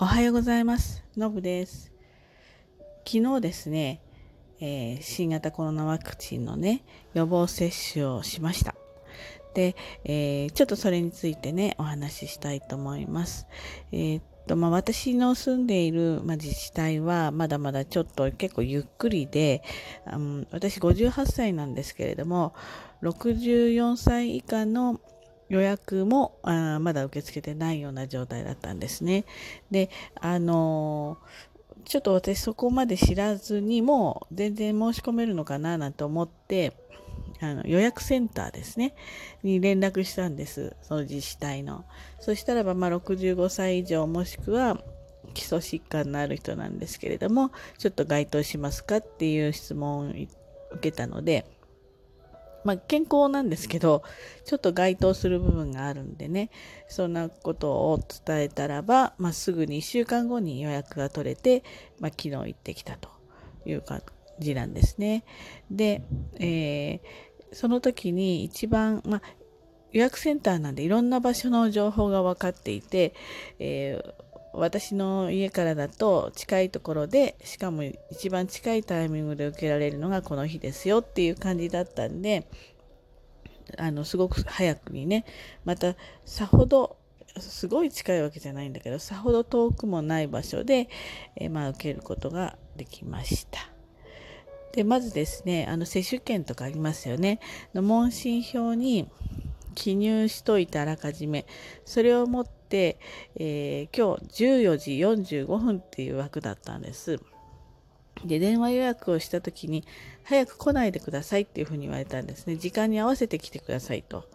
おはようございます。のぶです。昨日ですね、新型コロナワクチンのね予防接種をしました。で、ちょっとそれについてねお話ししたいと思います。私の住んでいる、自治体はまだまだちょっと結構ゆっくりで、私58歳なんですけれども、64歳以下の予約もまだ受け付けてないような状態だったんですね。で、ちょっと私そこまで知らずにもう全然申し込めるのかななんて思って予約センターですねに連絡したんです、その自治体の。そしたらば65歳以上もしくは基礎疾患のある人なんですけれども、ちょっと該当しますかっていう質問を受けたので、健康なんですけどちょっと該当する部分があるんでね、そんなことを伝えたらば、すぐに1週間後に予約が取れて、昨日行ってきたという感じなんですね。で、その時に一番、予約センターなんでいろんな場所の情報が分かっていて、私の家からだと近いところで、しかも一番近いタイミングで受けられるのがこの日ですよっていう感じだったんで、すごく早くにね、またさほどすごい近いわけじゃないんだけど、さほど遠くもない場所で、受けることができました。で、まずですね、接種券とかありますよねの問診票に記入しといてあらかじめ、それを持って、今日14時45分っていう枠だったんです。で、電話予約をした時に早く来ないでくださいっていうふうに言われたんですね。時間に合わせて来てくださいと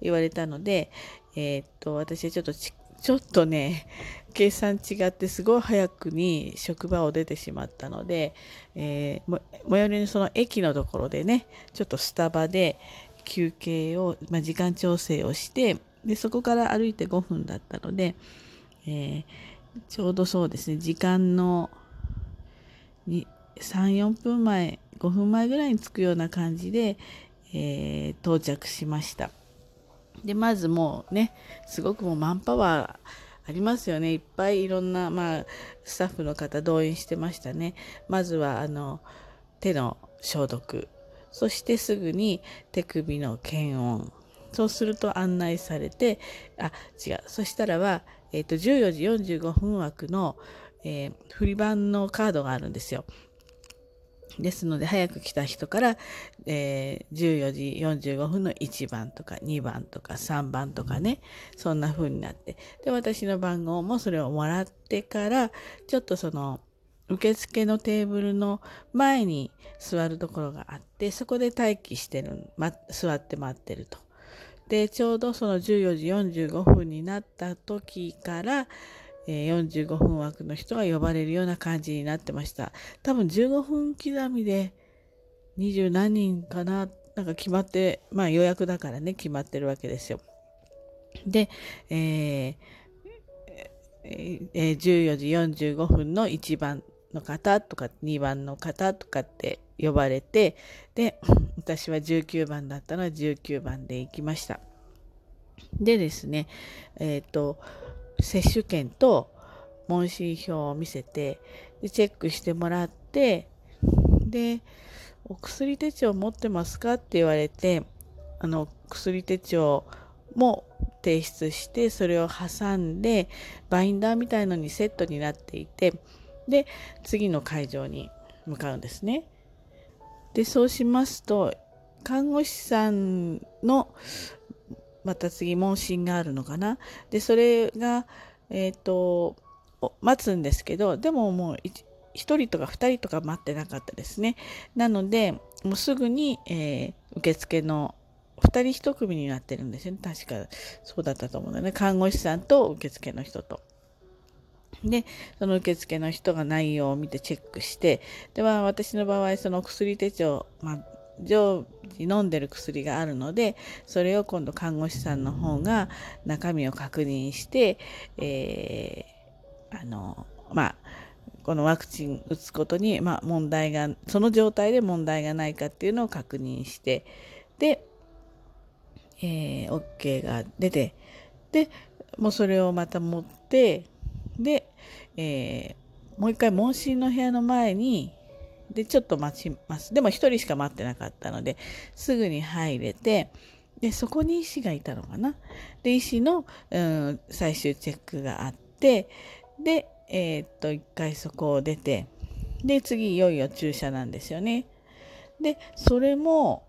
言われたので、私はちょっとね計算違ってすごい早くに職場を出てしまったので、最寄りのその駅のところでね、ちょっとスタバで休憩を、時間調整をして、でそこから歩いて5分だったので、ちょうどそうですね、時間の 3,4 分前5分前ぐらいに着くような感じで、到着しました。で、まずもうねすごくもうマンパワーありますよね。いっぱいいろんな、スタッフの方動員してましたね。まずは手の消毒、そしてすぐに手首の検温、そうすると案内されて、そしたらは、14時45分枠の、振り番のカードがあるんですよ。ですので早く来た人から、14時45分の1番とか2番とか3番とかね、そんな風になって、で私の番号もそれをもらってから、ちょっとその受付のテーブルの前に座るところがあって、そこで待機してる、座って待ってると。で、ちょうどその14時45分になった時から、45分枠の人が呼ばれるような感じになってました。多分15分刻みで20何人かな、なんか決まって、予約だからね決まってるわけですよ。で、14時45分の1番の方とか2番の方とかって呼ばれて、で私は19番だったので19番で行きました。でですね、接種券と問診票を見せて、でチェックしてもらって、でお薬手帳持ってますかって言われて、薬手帳も提出して、それを挟んでバインダーみたいのにセットになっていて、で次の会場に向かうんですね。でそうしますと看護師さんのまた次問診があるのかな。でそれが、待つんですけど、でももう1人とか2人とか待ってなかったですね。なのでもうすぐに、受付の2人1組になってるんですよね。確かそうだったと思うんだよね。看護師さんと受付の人と。で、その受付の人が内容を見てチェックして、では私の場合その薬手帳、常時飲んでる薬があるので、それを今度看護師さんの方が中身を確認して、このワクチン打つことに、問題がその状態で問題がないかっていうのを確認して、でOK が出て、でもうそれをまた持ってで、もう一回問診の部屋の前にでちょっと待ちます。でも一人しか待ってなかったのですぐに入れて、でそこに医師がいたのかな。で医師の、最終チェックがあって、で一回そこを出て、で次いよいよ注射なんですよね。でそれも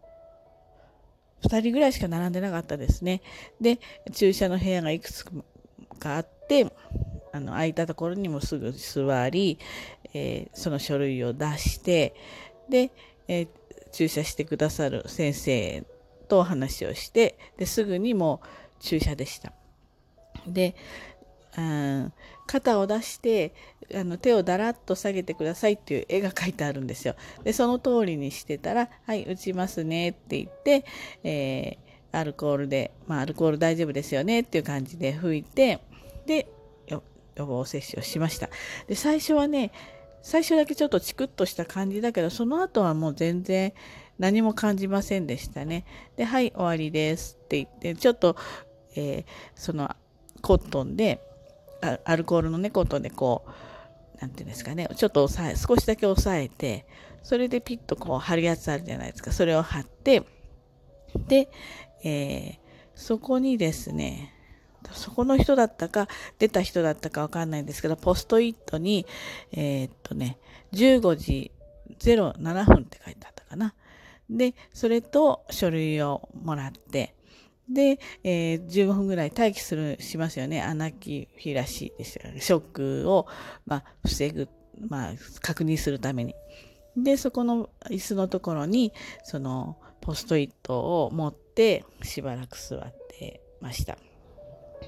2人ぐらいしか並んでなかったですね。で注射の部屋がいくつかあって、空いたところにもすぐ座り、その書類を出して、で、注射してくださる先生とお話をして、ですぐにもう注射でした。で肩を出して手をだらっと下げてくださいっていう絵が描いてあるんですよ。でその通りにしてたら、はい打ちますねって言って、アルコールで、アルコール大丈夫ですよねっていう感じで拭いて、で予防接種をしました。で最初はね、最初だけちょっとチクッとした感じだけど、その後はもう全然何も感じませんでしたね。ではい終わりですって言って、ちょっと、そのコットンでアルコールのねコットンでこうなんていうんですかね、ちょっと少しだけ押さえて、それでピッとこう貼るやつあるじゃないですか。それを貼って、で、そこにですね、そこの人だったか出た人だったかわかんないんですけど、ポストイットに15時07分って書いてあったかな。でそれと書類をもらって、で、15分ぐらい待機しますよね。アナキフィラシーですよね。ショックを、防ぐ、確認するために。で、そこの椅子のところに、その、ポストイットを持って、しばらく座ってました。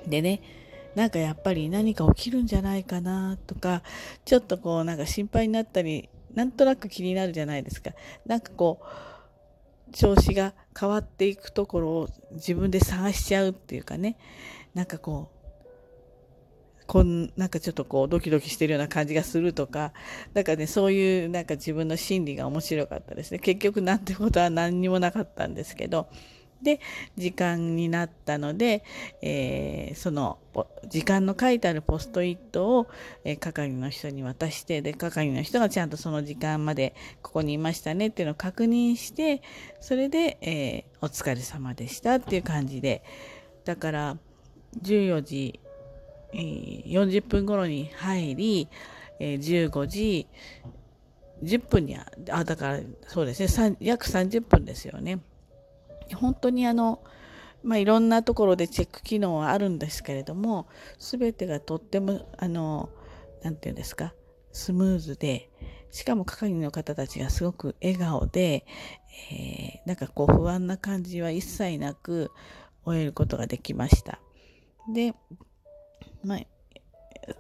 でね、なんかやっぱり何か起きるんじゃないかなとか、ちょっとこう、なんか心配になったり、なんとなく気になるじゃないですか。なんかこう、調子が変わっていくところを自分で探しちゃうっていうかね、なんかなんかちょっとこうドキドキしてるような感じがするとか、なんかね、そういうなんか自分の心理が面白かったですね。結局なんてことは何にもなかったんですけど、で時間になったので、その時間の書いてあるポストイットを、係の人に渡して、で係の人がちゃんとその時間までここにいましたねっていうのを確認して、それで、お疲れ様でしたっていう感じで、だから14時、40分頃に入り、15時10分にだからそうですね、約30分ですよね。本当にいろんなところでチェック機能はあるんですけれども、すべてがとってもなんていうんですか、スムーズで、しかも係の方たちがすごく笑顔で、なんかこう不安な感じは一切なく終えることができました。で、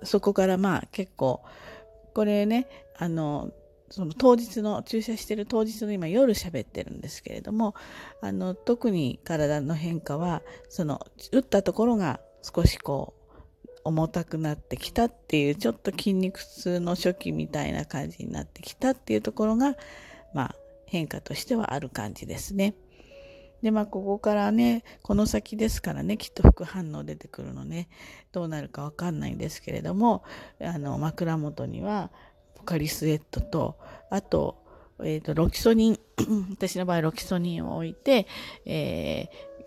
そこから結構これね、その当日の注射してる当日の今夜喋ってるんですけれども、特に体の変化はその打ったところが少しこう重たくなってきたっていう、ちょっと筋肉痛の初期みたいな感じになってきたっていうところが変化としてはある感じですね。でここからね、この先ですからね、きっと副反応出てくるのね、どうなるかわかんないんですけれども、枕元にはポカリスエットと、あと、ロキソニン私の場合ロキソニンを置いて、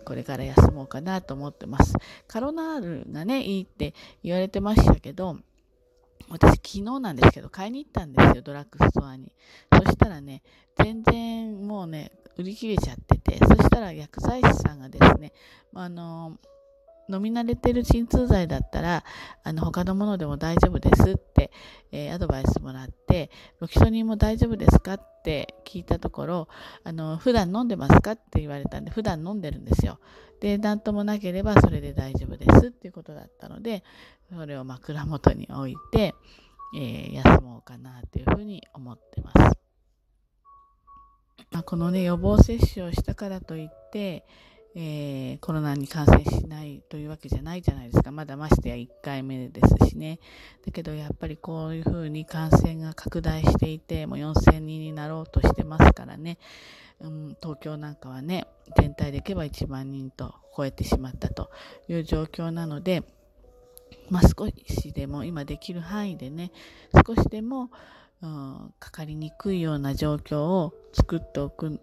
これから休もうかなと思ってます。カロナールがねいいって言われてましたけど、私昨日なんですけど買いに行ったんですよ、ドラッグストアに。そしたらね、全然もうね売り切れちゃってて、そしたら薬剤師さんがですね、飲み慣れてる鎮痛剤だったら他のものでも大丈夫ですって、アドバイスもらって、ロキソニンも大丈夫ですかって聞いたところ、普段飲んでますかって言われたんで、普段飲んでるんですよ。で何ともなければそれで大丈夫ですっていうことだったので、それを枕元に置いて、休もうかなというふうに思ってます。このね予防接種をしたからといってコロナに感染しないというわけじゃないじゃないですか。まだましてや1回目ですしね。だけどやっぱりこういうふうに感染が拡大していて、もう4000人になろうとしてますからね、東京なんかはね、全体でいけば1万人と超えてしまったという状況なので、少しでも今できる範囲でね、少しでも、かかりにくいような状況を作っておく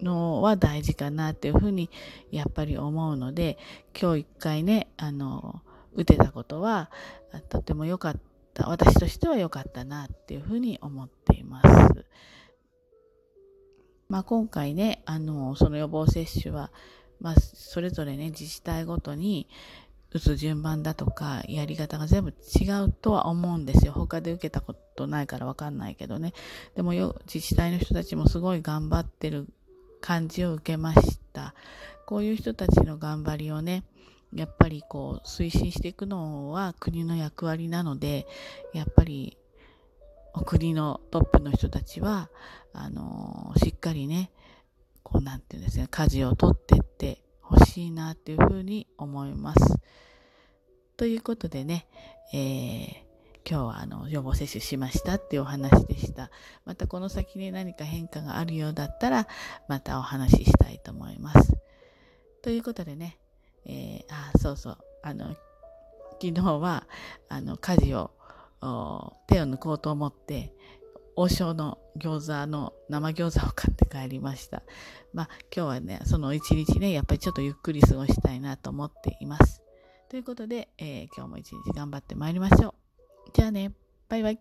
のは大事かなっていうふうにやっぱり思うので、今日一回ね、打てたことはとても良かった、私としては良かったなっていうふうに思っています。今回ね、その予防接種は、それぞれね、自治体ごとに打つ順番だとかやり方が全部違うとは思うんですよ。他で受けたことないから分かんないけどね。でも自治体の人たちもすごい頑張ってる感じを受けました。こういう人たちの頑張りをね、やっぱりこう推進していくのは国の役割なので、やっぱりお国のトップの人たちはしっかりね、こうなんていうんですね、舵を取ってってほしいなっていうふうに思います。ということでね、今日は予防接種しましたっていうお話でした。またこの先に何か変化があるようだったら、またお話ししたいと思います。ということでね、昨日は家事を手を抜こうと思って、王将の生餃子を買って帰りました。今日はね、その一日ね、やっぱりちょっとゆっくり過ごしたいなと思っています。ということで、今日も一日頑張ってまいりましょう。じゃあね、バイバイ。